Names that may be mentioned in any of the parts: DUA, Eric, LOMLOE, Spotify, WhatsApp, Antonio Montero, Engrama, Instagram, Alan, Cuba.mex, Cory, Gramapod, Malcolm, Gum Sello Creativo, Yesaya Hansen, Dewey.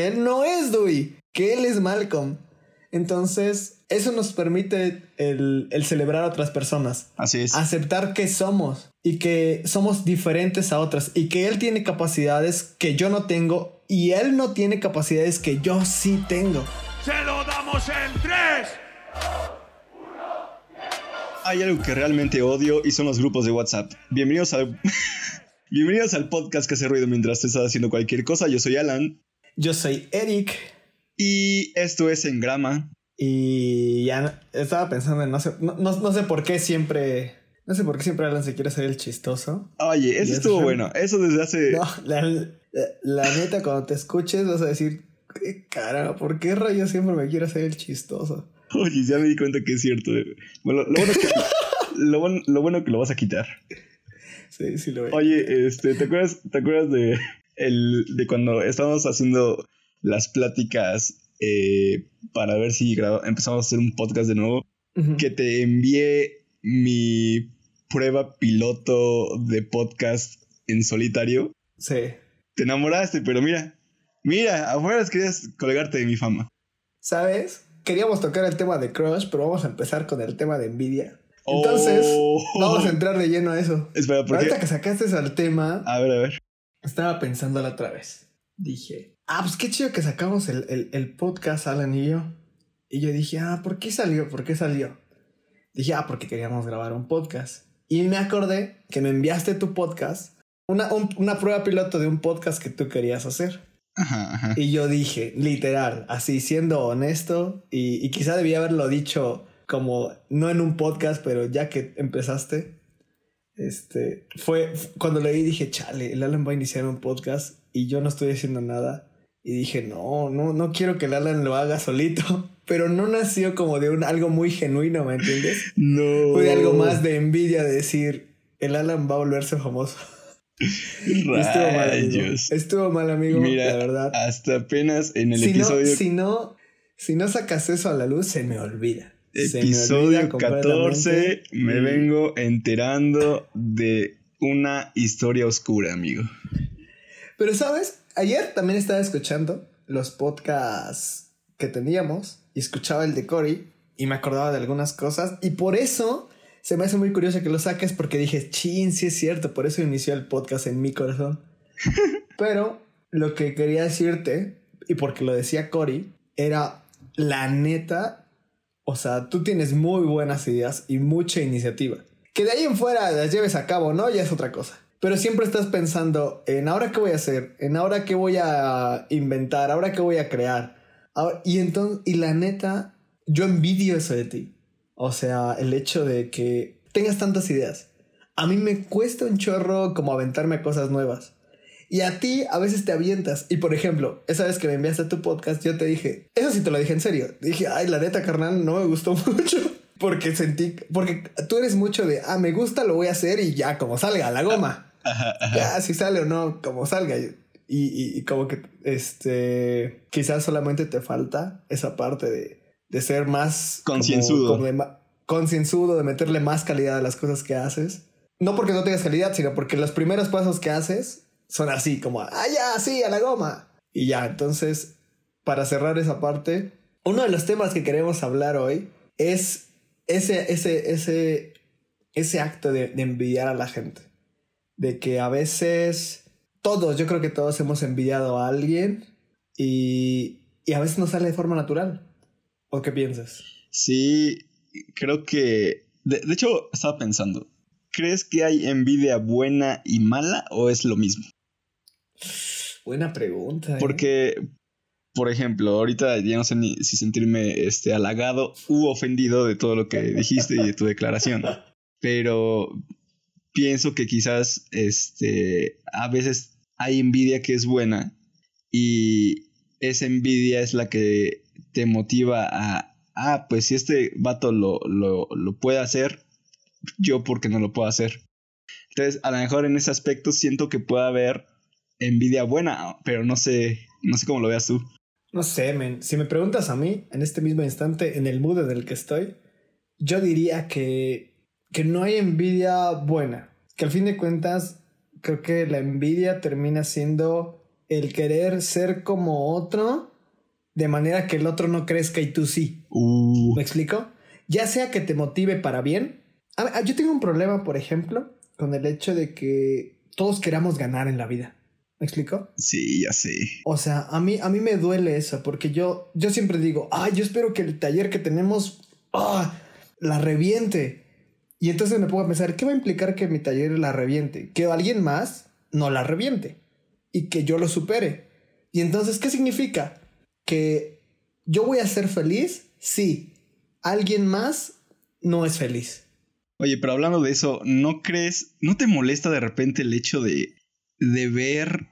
él no es Dewey, que él es Malcolm. Entonces, eso nos permite el celebrar a otras personas. Así es. Aceptar que somos y que somos diferentes a otras y que él tiene capacidades que yo no tengo y él no tiene capacidades que yo sí tengo. ¡Se lo damos en 3! Hay algo que realmente odio y son los grupos de WhatsApp. Bienvenidos al podcast que hace ruido mientras tú estás haciendo cualquier cosa. Yo soy Alan. Yo soy Eric. Y esto es En Grama. Y ya estaba pensando en no sé por qué siempre Alan se quiere hacer el chistoso. Oye, eso estuvo bueno. Eso desde hace... No, la neta, cuando te escuches vas a decir, caramba, ¿por qué rayos siempre me quiero hacer el chistoso? Oye, ya me di cuenta que es cierto. Bueno, lo bueno que lo vas a quitar. Sí, sí lo veo. Oye, ¿te acuerdas de cuando estábamos haciendo las pláticas para ver si empezamos a hacer un podcast de nuevo? Uh-huh. Que te envié mi prueba piloto de podcast en solitario. Sí. Te enamoraste, pero mira, afuera querías colgarte de mi fama. ¿Sabes? Queríamos tocar el tema de crush, pero vamos a empezar con el tema de envidia. Entonces, vamos a entrar de lleno a eso. Espera, ¿por qué? Ahorita que sacaste al tema... A ver. Estaba pensándolo otra vez. Dije, pues qué chido que sacamos el podcast, Alan y yo. Y yo dije, ¿por qué salió? Dije, porque queríamos grabar un podcast. Y me acordé que me enviaste tu podcast, una prueba piloto de un podcast que tú querías hacer. Ajá. Y yo dije, literal, así siendo honesto, y quizá debía haberlo dicho como no en un podcast, pero ya que empezaste, fue cuando leí dije, chale, el Alan va a iniciar un podcast y yo no estoy haciendo nada. Y dije, no quiero que el Alan lo haga solito, pero no nació como de algo muy genuino, ¿me entiendes? No. Fue algo más de envidia de decir, el Alan va a volverse famoso. Estuvo mal, amigo. Mira, la verdad. Hasta apenas en el episodio. Si no sacas eso a la luz, se me olvida. Episodio 14, me vengo enterando de una historia oscura, amigo. Pero, ¿sabes? Ayer también estaba escuchando los podcasts que teníamos y escuchaba el de Cory y me acordaba de algunas cosas y por eso... Se me hace muy curioso que lo saques porque dije, chin, sí es cierto, por eso inició el podcast en mi corazón. Pero lo que quería decirte, y porque lo decía Cory, era la neta, o sea, tú tienes muy buenas ideas y mucha iniciativa. Que de ahí en fuera las lleves a cabo, ¿no? Ya es otra cosa. Pero siempre estás pensando en ahora qué voy a hacer, en ahora qué voy a inventar, ahora qué voy a crear. Y la neta, yo envidio eso de ti. O sea, el hecho de que tengas tantas ideas. A mí me cuesta un chorro como aventarme a cosas nuevas. Y a ti a veces te avientas. Y por ejemplo, esa vez que me enviaste tu podcast, yo te dije... Eso sí te lo dije en serio. Dije, ay, la neta, carnal, no me gustó mucho. Porque tú eres mucho de, me gusta, lo voy a hacer y ya, como salga, a la goma. Ajá. Ya, si sale o no, como salga. Y como que, quizás solamente te falta esa parte de ser más... Concienzudo, de meterle más calidad a las cosas que haces. No porque no tengas calidad, sino porque los primeros pasos que haces son así, como... ya, sí, a la goma. Y ya, entonces, para cerrar esa parte... Uno de los temas que queremos hablar hoy es ese acto de envidiar a la gente. De que a veces... yo creo que todos hemos envidiado a alguien y a veces no sale de forma natural. ¿O qué piensas? Sí, creo que... De hecho, estaba pensando. ¿Crees que hay envidia buena y mala o es lo mismo? Buena pregunta. Porque, por ejemplo, ahorita ya no sé ni si sentirme halagado u ofendido de todo lo que dijiste y de tu declaración. Pero pienso que quizás a veces hay envidia que es buena y esa envidia es la que... te motiva a, pues si este vato lo puede hacer, yo porque no lo puedo hacer. Entonces, a lo mejor en ese aspecto siento que puede haber envidia buena, pero no sé cómo lo veas tú. No sé, men. Si me preguntas a mí, en este mismo instante, en el mood en el que estoy, yo diría que no hay envidia buena. Que al fin de cuentas, creo que la envidia termina siendo el querer ser como otro de manera que el otro no crezca y tú sí. ¿Me explico? Ya sea que te motive para bien. Yo tengo un problema, por ejemplo, con el hecho de que todos queramos ganar en la vida. ¿Me explico? Sí, ya sé. O sea, a mí me duele eso porque yo siempre digo, yo espero que el taller que tenemos la reviente. Y entonces me pongo a pensar, ¿qué va a implicar que mi taller la reviente? Que alguien más no la reviente y que yo lo supere. Y entonces, ¿qué significa? Que yo voy a ser feliz si alguien más no es feliz. Oye, pero hablando de eso, ¿no te molesta de repente el hecho de ver,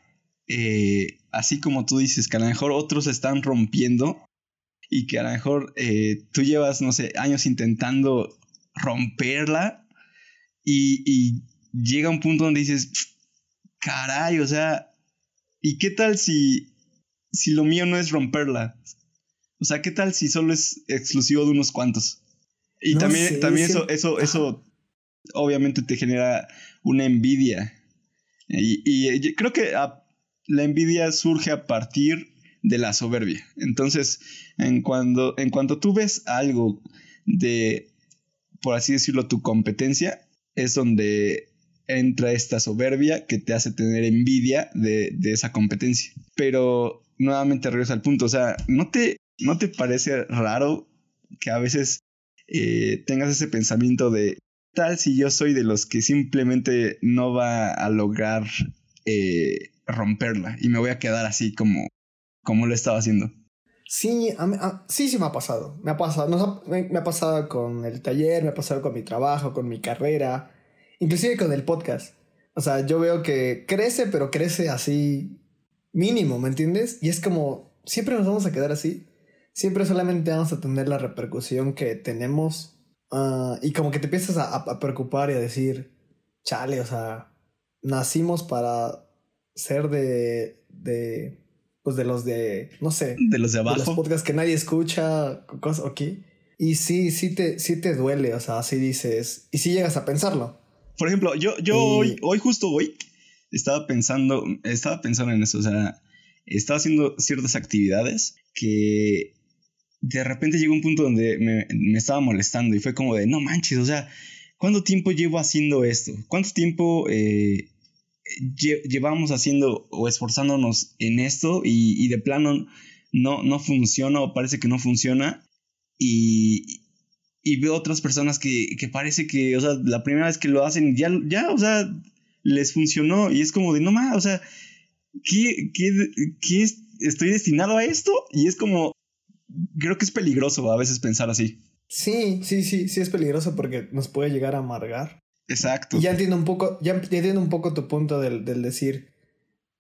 así como tú dices, que a lo mejor otros están rompiendo y que a lo mejor tú llevas, no sé, años intentando romperla y llega un punto donde dices, caray, o sea, ¿y qué tal si lo mío no es romperla? O sea, ¿qué tal si solo es exclusivo de unos cuantos? Y no también, sé, también eso obviamente te genera una envidia. Y yo creo que la envidia surge a partir de la soberbia. Entonces, en cuanto tú ves algo de, por así decirlo, tu competencia, es donde entra esta soberbia que te hace tener envidia de esa competencia. Pero nuevamente regreso al punto. O sea, ¿no te parece raro que a veces tengas ese pensamiento de tal si yo soy de los que simplemente no va a lograr romperla y me voy a quedar así como lo estaba haciendo? Sí, sí me ha pasado. Me ha pasado con el taller, me ha pasado con mi trabajo, con mi carrera, inclusive con el podcast. O sea, yo veo que crece, pero crece así mínimo, ¿me entiendes? Y es como, siempre nos vamos a quedar así. Siempre solamente vamos a tener la repercusión que tenemos y como que te empiezas a preocupar y a decir, chale, o sea, nacimos para ser de los de, no sé, de los de abajo, de los podcasts que nadie escucha, cosas aquí. Y sí te duele, o sea, sí dices, y sí llegas a pensarlo. Por ejemplo, yo hoy estaba pensando en eso, o sea, estaba haciendo ciertas actividades que de repente llegó un punto donde me estaba molestando y fue como de, no manches, o sea, ¿cuánto tiempo llevo haciendo esto? ¿Cuánto tiempo llevamos haciendo o esforzándonos en esto y de plano no funciona o parece que no funciona? Y veo otras personas que parece que, o sea, la primera vez que lo hacen ya, o sea, les funcionó y es como de, no más, o sea, ¿qué es? ¿Estoy destinado a esto? Y es como, creo que es peligroso a veces pensar así. Sí, es peligroso porque nos puede llegar a amargar. Exacto. Y ya entiendo un poco tu punto del decir,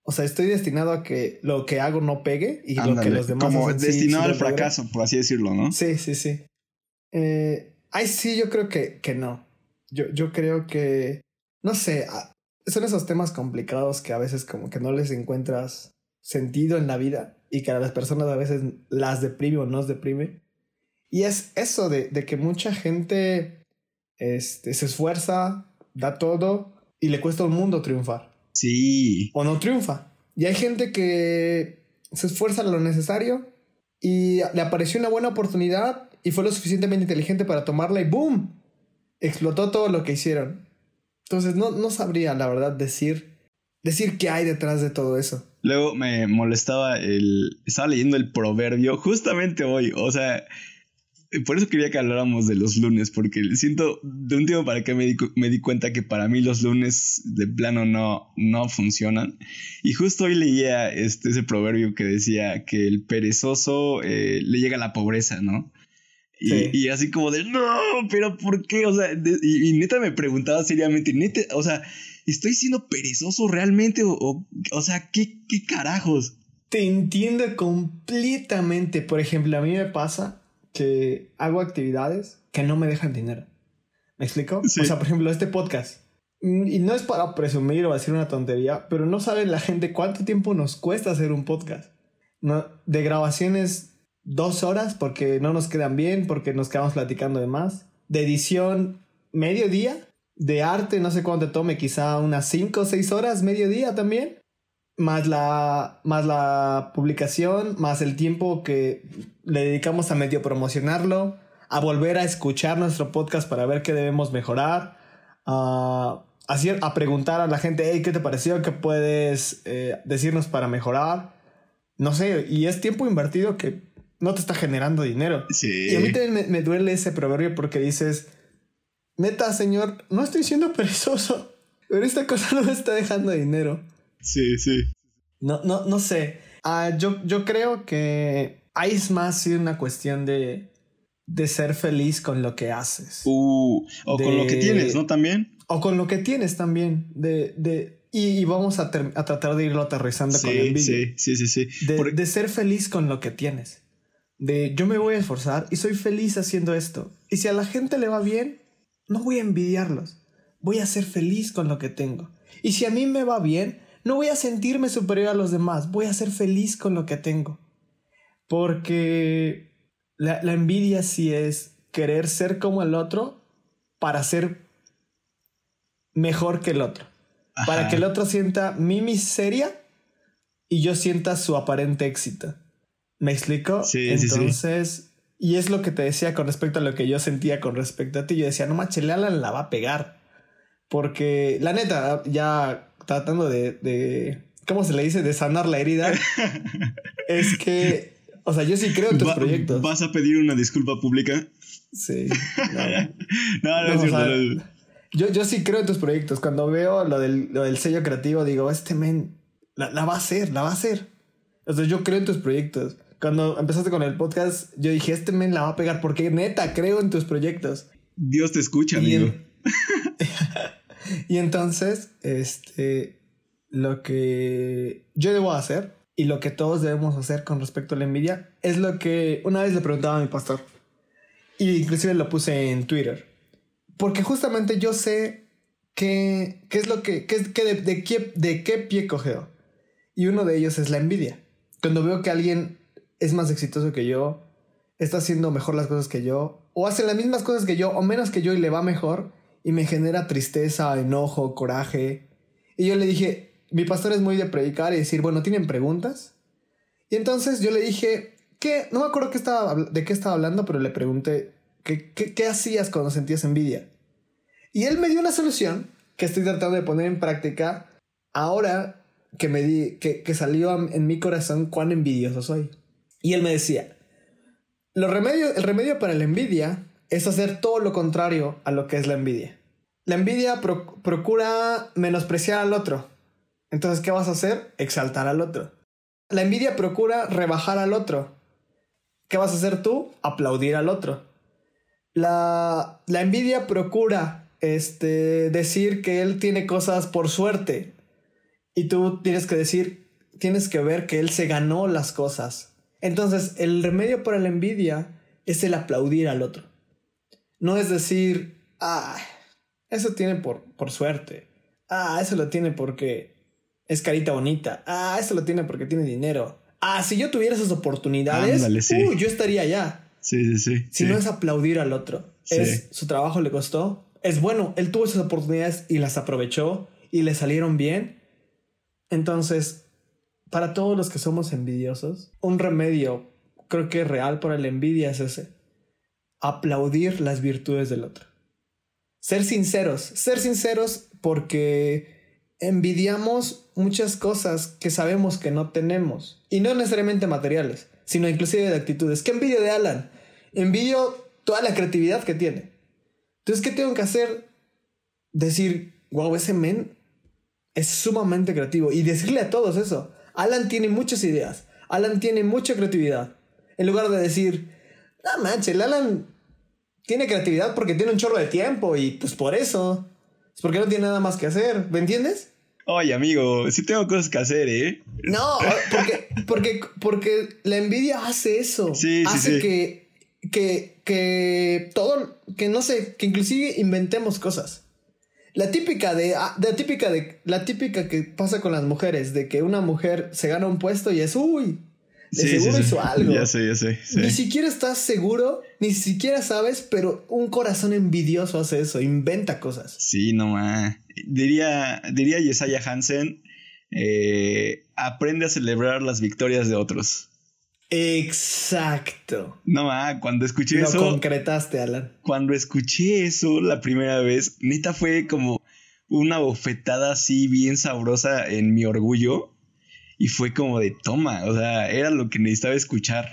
o sea, estoy destinado a que lo que hago no pegue y ándale, lo que los demás como hacen, destinado sí, al fracaso, logran. Por así decirlo, ¿no? Sí. Yo creo que no. Yo creo que, no sé, son esos temas complicados que a veces como que no les encuentras sentido en la vida y que a las personas a veces las deprime o nos deprime. Y es eso de que mucha gente se esfuerza, da todo y le cuesta un mundo triunfar. Sí. O no triunfa. Y hay gente que se esfuerza lo necesario y le apareció una buena oportunidad y fue lo suficientemente inteligente para tomarla y ¡boom! Explotó todo lo que hicieron. Entonces no sabría, la verdad, decir qué hay detrás de todo eso. Luego me molestaba estaba leyendo el proverbio justamente hoy, o sea, por eso quería que habláramos de los lunes, porque siento, de un tiempo para acá me di cuenta que para mí los lunes de plano no funcionan. Y justo hoy leía ese proverbio que decía que el perezoso le llega la pobreza, ¿no? Sí. Y así como de, no, pero ¿por qué? O sea, y neta me preguntaba seriamente, neta, o sea, ¿estoy siendo perezoso realmente? O sea, ¿qué carajos? Te entiendo completamente. Por ejemplo, a mí me pasa que hago actividades que no me dejan dinero. ¿Me explico? Sí. O sea, por ejemplo, este podcast. Y no es para presumir o decir una tontería, pero no sabe la gente cuánto tiempo nos cuesta hacer un podcast. ¿No? De grabaciones 2 horas porque no nos quedan bien, porque nos quedamos platicando de más. De edición, mediodía. De arte, no sé cuánto te tome, quizá unas 5 o 6 horas, mediodía también. más la publicación, más el tiempo que le dedicamos a medio promocionarlo, a volver a escuchar nuestro podcast para ver qué debemos mejorar, a preguntar a la gente, hey, ¿qué te pareció? ¿Qué puedes decirnos para mejorar? No sé, y es tiempo invertido que no te está generando dinero. Sí. Y a mí también me duele ese proverbio porque dices, neta, señor, no estoy siendo perezoso, pero esta cosa no me está dejando dinero. Sí, sí. No sé. Yo creo que es más una cuestión de ser feliz con lo que haces. Con lo que tienes, ¿no? También. O con lo que tienes también. Y vamos a tratar de irlo aterrizando con el vídeo. Sí. De ser feliz con lo que tienes. De yo me voy a esforzar y soy feliz haciendo esto. Y si a la gente le va bien, no voy a envidiarlos. Voy a ser feliz con lo que tengo. Y si a mí me va bien, no voy a sentirme superior a los demás. Voy a ser feliz con lo que tengo. Porque la envidia sí es querer ser como el otro para ser mejor que el otro. Ajá. Para que el otro sienta mi miseria y yo sienta su aparente éxito. ¿Me explico? Sí, entonces, sí. Y es lo que te decía con respecto a lo que yo sentía con respecto a ti. Yo decía, no manches, Alan la va a pegar. Porque, la neta, ya tratando de ¿cómo se le dice? De sanar la herida. Es que, o sea, yo sí creo en tus proyectos. ¿Vas a pedir una disculpa pública? Sí. No, es cierto. Yo sí creo en tus proyectos. Cuando veo lo del sello creativo, digo, este men la va a hacer. O sea, yo creo en tus proyectos. Cuando empezaste con el podcast, yo dije, este men la va a pegar porque neta creo en tus proyectos. Dios te escucha, amigo. Y entonces, lo que yo debo hacer y lo que todos debemos hacer con respecto a la envidia es lo que una vez le preguntaba a mi pastor. Y inclusive lo puse en Twitter. Porque justamente yo sé qué es lo que de qué pie cojeo. Y uno de ellos es la envidia. Cuando veo que alguien es más exitoso que yo, está haciendo mejor las cosas que yo, o hace las mismas cosas que yo, o menos que yo y le va mejor, y me genera tristeza, enojo, coraje. Y yo le dije, mi pastor es muy de predicar y decir, bueno, ¿tienen preguntas? Y entonces yo le dije, ¿qué? No me acuerdo de qué estaba hablando, pero le pregunté, ¿qué hacías cuando sentías envidia? Y él me dio una solución que estoy tratando de poner en práctica ahora que que salió en mi corazón cuán envidioso soy. Y él me decía, el remedio para la envidia es hacer todo lo contrario a lo que es la envidia. La envidia procura menospreciar al otro. Entonces, ¿qué vas a hacer? Exaltar al otro. La envidia procura rebajar al otro. ¿Qué vas a hacer tú? Aplaudir al otro. La envidia procura decir que él tiene cosas por suerte. Y tú tienes que ver que él se ganó las cosas. Entonces, el remedio para la envidia es el aplaudir al otro. No es decir, eso tiene por suerte. Eso lo tiene porque es carita bonita. Eso lo tiene porque tiene dinero. Si yo tuviera esas oportunidades, ándale, sí. Yo estaría allá. Sí. Si no es aplaudir al otro. Sí. Su trabajo le costó. Es bueno, él tuvo esas oportunidades y las aprovechó y le salieron bien. Entonces, para todos los que somos envidiosos, un remedio creo que real para la envidia es ese. Aplaudir las virtudes del otro. Ser sinceros porque envidiamos muchas cosas que sabemos que no tenemos. Y no necesariamente materiales, sino inclusive de actitudes. ¿Qué envidio de Alan? Envidio toda la creatividad que tiene. Entonces, ¿qué tengo que hacer? Decir, wow, ese men es sumamente creativo. Y decirle a todos eso. Alan tiene muchas ideas. Alan tiene mucha creatividad. En lugar de decir, no manches, el Alan tiene creatividad porque tiene un chorro de tiempo y pues por eso. Es porque no tiene nada más que hacer, ¿me entiendes? Oye, amigo, sí tengo cosas que hacer, ¿eh? No, porque la envidia hace eso. Sí. Que todo, que no sé, que inclusive inventemos cosas. La típica que pasa con las mujeres, de que una mujer se gana un puesto y es uy. De seguro hizo algo. Ya sé. Sí. Ni siquiera estás seguro, ni siquiera sabes, pero un corazón envidioso hace eso, inventa cosas. Sí, no más. Diría Yesaya Hansen, aprende a celebrar las victorias de otros. Exacto. No, cuando escuché eso... Lo concretaste, Alan. Cuando escuché eso la primera vez, neta fue como una bofetada así bien sabrosa en mi orgullo. Y fue como de toma, o sea, era lo que necesitaba escuchar.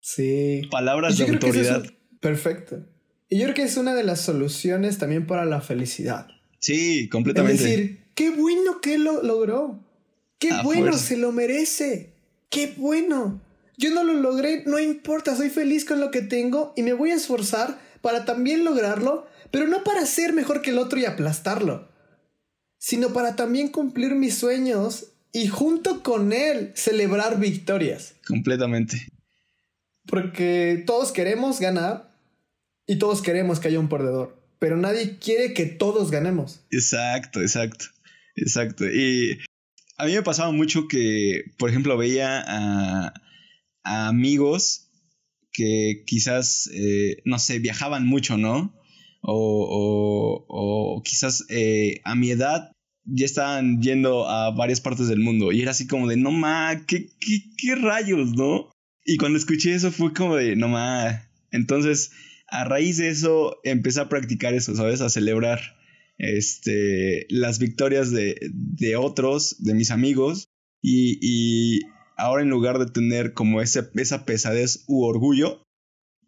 Sí. Palabras de autoridad. Perfecto. Y yo creo que es una de las soluciones también para la felicidad. Sí, completamente. Es decir, qué bueno que lo logró. Qué bueno, se lo merece. Qué bueno. Yo no lo logré, no importa, soy feliz con lo que tengo y me voy a esforzar para también lograrlo, pero no para ser mejor que el otro y aplastarlo, sino para también cumplir mis sueños y junto con él celebrar victorias. Completamente. Porque todos queremos ganar y todos queremos que haya un perdedor, pero nadie quiere que todos ganemos. Exacto. Y a mí me pasaba mucho que, por ejemplo, veía a amigos que quizás, no sé, viajaban mucho, ¿no? O quizás a mi edad ya estaban yendo a varias partes del mundo. Y era así como de, no ma, ¿qué rayos, no? Y cuando escuché eso fue como de, no ma. Entonces, a raíz de eso, empecé a practicar eso, ¿sabes? A celebrar las victorias de otros, de mis amigos. Y ahora, en lugar de tener como esa pesadez u orgullo,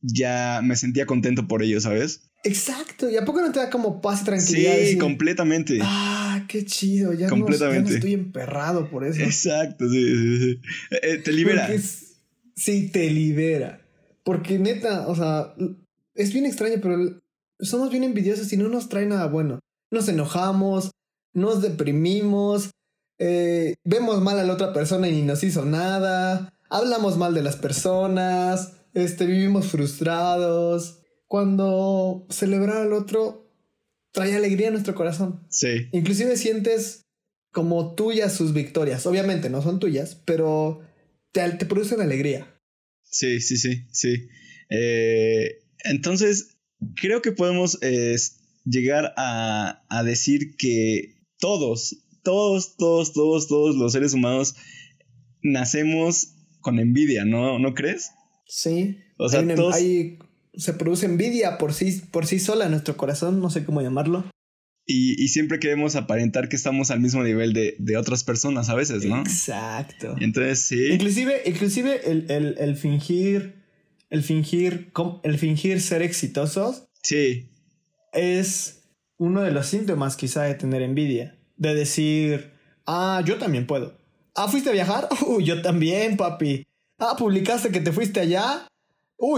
ya me sentía contento por ello, ¿sabes? Exacto. ¿Y a poco no te da como paz y tranquilidad? Sí, decir, completamente. Qué chido, ya no estoy emperrado por eso. Exacto, sí. Te libera. Sí, te libera. Porque neta, o sea, es bien extraño, pero somos bien envidiosos y no nos trae nada bueno. Nos enojamos, nos deprimimos, vemos mal a la otra persona y ni nos hizo nada, hablamos mal de las personas, vivimos frustrados. Cuando celebrar al otro trae alegría a nuestro corazón. Sí. Inclusive sientes como tuyas sus victorias. Obviamente no son tuyas, pero te producen alegría. Sí. Entonces, creo que podemos llegar a decir que todos los seres humanos nacemos con envidia, ¿no crees? Sí. O sea, se produce envidia por sí sola en nuestro corazón, no sé cómo llamarlo. Y siempre queremos aparentar que estamos al mismo nivel de otras personas a veces, ¿no? Exacto. Entonces, sí. Inclusive el fingir ser exitosos. Sí. Es uno de los síntomas quizá de tener envidia. De decir, yo también puedo. ¿Fuiste a viajar? Yo también, papi. ¿Publicaste que te fuiste allá?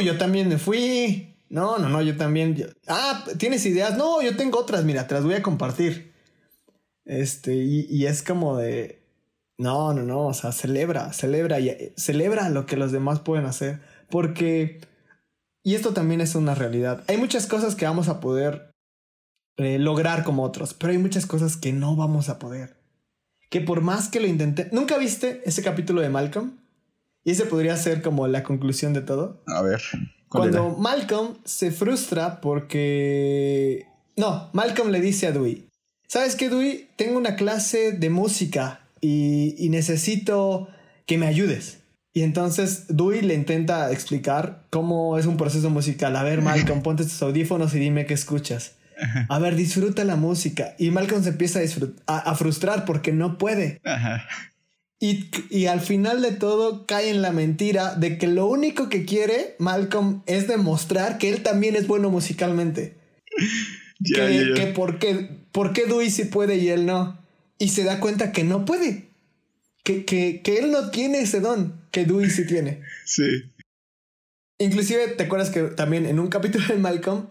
Yo también me fui. No, yo también. ¿Tienes ideas? No, yo tengo otras, mira, te las voy a compartir. Y es como de... No, o sea, celebra lo que los demás pueden hacer. Porque... Y esto también es una realidad. Hay muchas cosas que vamos a poder lograr como otros, pero hay muchas cosas que no vamos a poder. Que por más que lo intenté... ¿Nunca viste ese capítulo de Malcolm? Y ese podría ser como la conclusión de todo. A ver. Cuando era? Malcolm se frustra porque... No, Malcolm le dice a Dewey: ¿sabes qué, Dewey? Tengo una clase de música y necesito que me ayudes. Y entonces Dewey le intenta explicar cómo es un proceso musical. A ver, Malcolm, ponte tus audífonos y dime qué escuchas. A ver, disfruta la música. Y Malcolm se empieza a frustrar porque no puede. Ajá. Y al final de todo cae en la mentira de que lo único que quiere Malcolm es demostrar que él también es bueno musicalmente. Yeah. Que ¿por qué Dewey sí puede y él no? Y se da cuenta que no puede. Que él no tiene ese don que Dewey sí tiene. Sí. Inclusive, ¿te acuerdas que también en un capítulo de Malcolm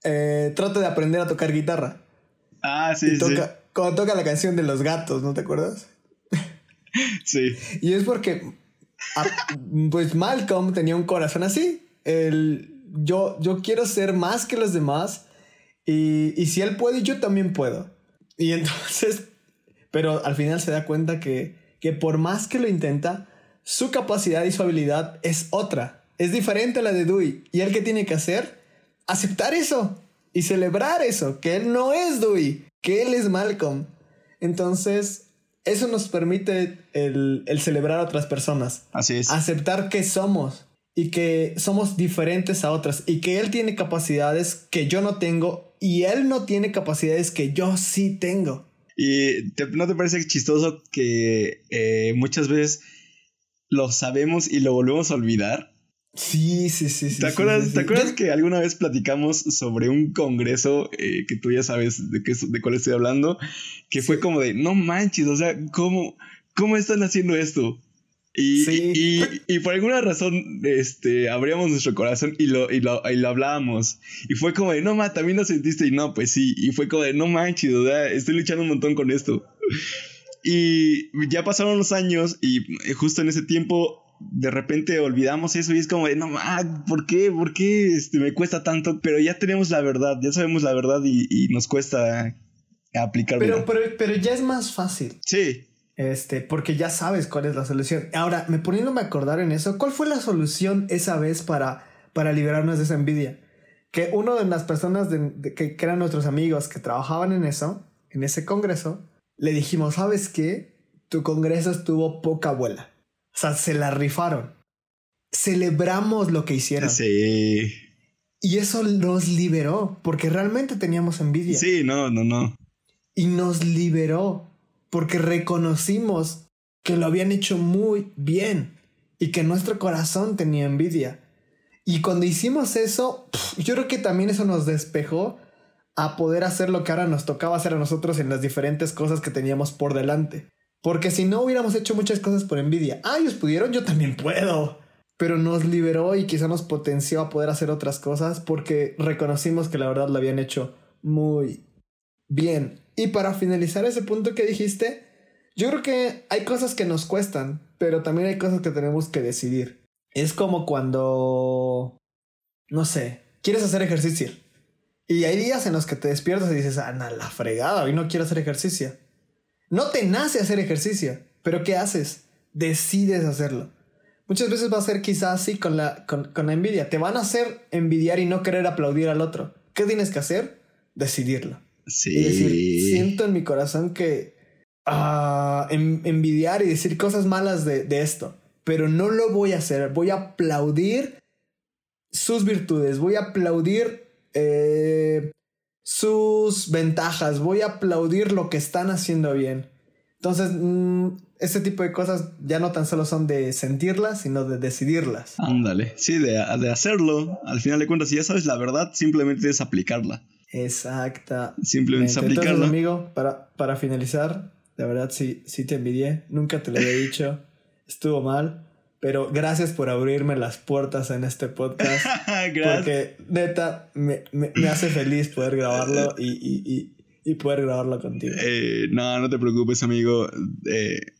trata de aprender a tocar guitarra? Sí. Cuando toca la canción de los gatos, ¿no te acuerdas? Sí. Y es porque pues Malcolm tenía un corazón así. Yo quiero ser más que los demás y si él puede, yo también puedo. Y entonces, pero al final se da cuenta que por más que lo intenta, su capacidad y su habilidad es otra, es diferente a la de Dewey. Y él, ¿qué tiene que hacer? Aceptar eso y celebrar eso, que él no es Dewey, que él es Malcolm. Entonces Eso nos permite el celebrar a otras personas. Así es. Aceptar que somos y que somos diferentes a otras y que él tiene capacidades que yo no tengo y él no tiene capacidades que yo sí tengo. ¿Y no te parece chistoso que muchas veces lo sabemos y lo volvemos a olvidar? Sí. ¿Te acuerdas que alguna vez platicamos sobre un congreso que tú ya sabes de cuál estoy hablando? Que sí. Fue como de, no manches, o sea, ¿cómo están haciendo esto? Y por alguna razón abríamos nuestro corazón y lo hablábamos. Y fue como de, no ma, también lo sentiste. Y no, pues sí. Y fue como de, no manches, o sea, estoy luchando un montón con esto. Y ya pasaron los años y justo en ese tiempo de repente olvidamos eso. Y es como de, no ma, ¿por qué me cuesta tanto? Pero ya tenemos la verdad, ya sabemos la verdad y nos cuesta aplicarla. Pero ya es más fácil. Sí. Porque ya sabes cuál es la solución. Ahora, poniéndome a acordar en eso, ¿cuál fue la solución esa vez para liberarnos de esa envidia? Que uno de las personas que eran nuestros amigos que trabajaban en eso, en ese congreso, le dijimos, ¿sabes qué? Tu congreso estuvo poca bola. O sea, se la rifaron. Celebramos lo que hicieron. Sí. Y eso nos liberó, porque realmente teníamos envidia. Sí, no. Y nos liberó. Porque reconocimos que lo habían hecho muy bien y que nuestro corazón tenía envidia. Y cuando hicimos eso, yo creo que también eso nos despejó a poder hacer lo que ahora nos tocaba hacer a nosotros en las diferentes cosas que teníamos por delante. Porque si no hubiéramos hecho muchas cosas por envidia, ellos pudieron, yo también puedo. Pero nos liberó y quizá nos potenció a poder hacer otras cosas porque reconocimos que la verdad lo habían hecho muy bien. Y para finalizar ese punto que dijiste, yo creo que hay cosas que nos cuestan, pero también hay cosas que tenemos que decidir. Es como cuando, no sé, quieres hacer ejercicio. Y hay días en los que te despiertas y dices, la fregada, hoy no quiero hacer ejercicio. No te nace hacer ejercicio, pero ¿qué haces? Decides hacerlo. Muchas veces va a ser quizás así con la envidia. Te van a hacer envidiar y no querer aplaudir al otro. ¿Qué tienes que hacer? Decidirlo. Sí. Y decir, siento en mi corazón que envidiar y decir cosas malas de esto, pero no lo voy a hacer. Voy a aplaudir sus virtudes, voy a aplaudir sus ventajas, voy a aplaudir lo que están haciendo bien. Entonces, este tipo de cosas ya no tan solo son de sentirlas, sino de decidirlas. Ándale, sí, de hacerlo. Al final de cuentas, si ya sabes la verdad, simplemente es aplicarla. Exacta. Simplemente aplicarlo. Entonces, amigo, para finalizar, la verdad sí te envidié. Nunca te lo había dicho. Estuvo mal. Pero gracias por abrirme las puertas en este podcast. Gracias. Porque neta me hace feliz poder grabarlo y poder grabarlo contigo. No te preocupes, amigo.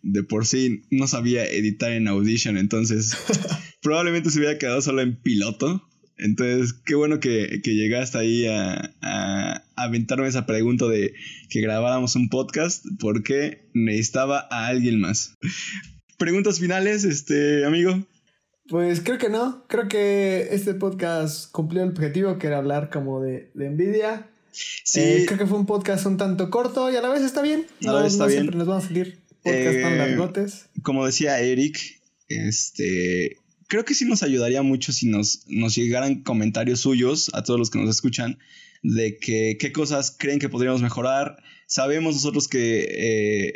De por sí no sabía editar en Audition, entonces probablemente se hubiera quedado solo en piloto. Entonces, qué bueno que llegaste ahí a aventarme esa pregunta de que grabáramos un podcast porque necesitaba a alguien más. ¿Preguntas finales, amigo? Pues creo que no. Creo que este podcast cumplió el objetivo que era hablar como de envidia. Sí. Creo que fue un podcast un tanto corto y a la vez está bien. A la vez está bien. Siempre nos van a salir podcasts tan largotes. Como decía Eric, creo que sí nos ayudaría mucho si nos llegaran comentarios suyos a todos los que nos escuchan de que qué cosas creen que podríamos mejorar. Sabemos nosotros que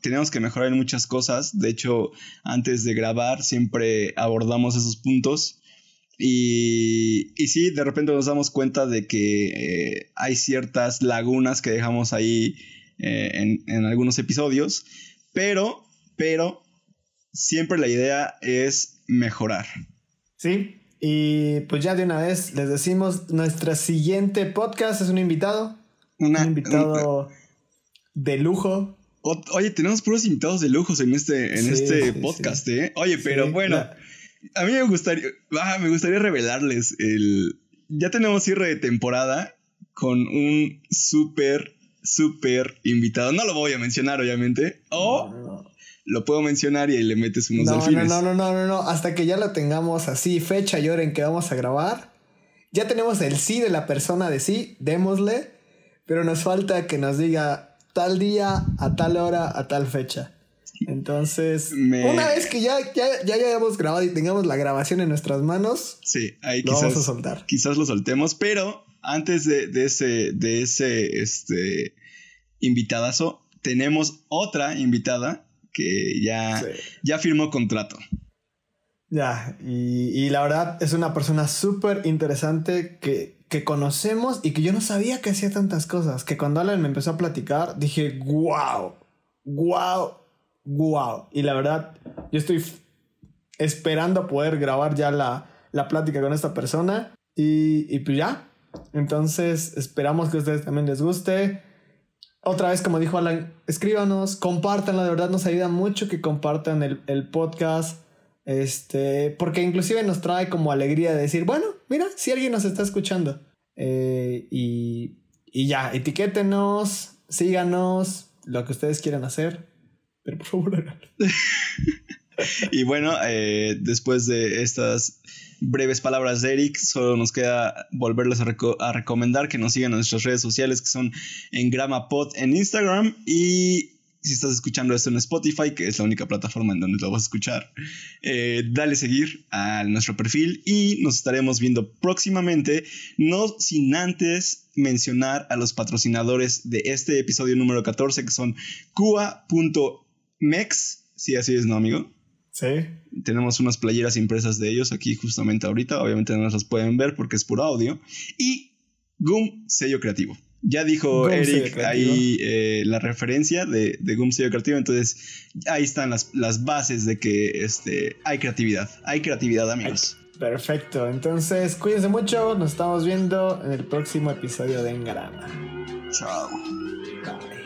tenemos que mejorar en muchas cosas. De hecho, antes de grabar siempre abordamos esos puntos. Y sí, de repente nos damos cuenta de que hay ciertas lagunas que dejamos ahí en algunos episodios. Pero siempre la idea es mejorar. Sí, y pues ya de una vez les decimos, nuestro siguiente podcast es un invitado. Un invitado de lujo. Oye, tenemos puros invitados de lujos en este podcast, sí. Oye, pero sí, bueno, a mí me gustaría revelarles ya tenemos cierre de temporada con un súper invitado. No lo voy a mencionar, obviamente. Lo puedo mencionar y le metes unos delfines. No. Hasta que ya lo tengamos así, fecha y hora en que vamos a grabar. Ya tenemos el sí de la persona de sí, démosle. Pero nos falta que nos diga tal día, a tal hora, a tal fecha. Entonces, una vez que ya hayamos grabado y tengamos la grabación en nuestras manos, sí, ahí lo vamos a soltar. Quizás lo soltemos, pero antes de ese invitadazo, tenemos otra invitada que ya firmó contrato. Ya, y la verdad es una persona súper interesante que conocemos y que yo no sabía que hacía tantas cosas. Que cuando Alan me empezó a platicar, dije, wow. Y la verdad, yo estoy esperando poder grabar ya la plática con esta persona. Y pues ya. Entonces, esperamos que a ustedes también les guste. Otra vez, como dijo Alan, escríbanos, compártanla. De verdad, nos ayuda mucho que compartan el podcast. Porque inclusive nos trae como alegría de decir, bueno, mira, si alguien nos está escuchando. Y ya, etiquétenos, síganos, lo que ustedes quieran hacer, pero por favor háganlo. Y bueno, después de estas breves palabras de Eric, solo nos queda volverles a recomendar que nos sigan en nuestras redes sociales, que son en Gramapod en Instagram, y si estás escuchando esto en Spotify, que es la única plataforma en donde lo vas a escuchar, dale seguir a nuestro perfil y nos estaremos viendo próximamente, no sin antes mencionar a los patrocinadores de este episodio número 14, que son Cuba.mex, sí, así es, ¿no, amigo? Sí. Tenemos unas playeras impresas de ellos aquí justamente ahorita, obviamente no las pueden ver porque es puro audio, y Gum Sello Creativo. Ya dijo Gum Eric ahí la referencia de Gum Sello Creativo. Entonces ahí están las bases de que hay creatividad, amigos. Perfecto, entonces cuídense mucho. Nos estamos viendo en el próximo episodio de Engrama. Chao. Bye.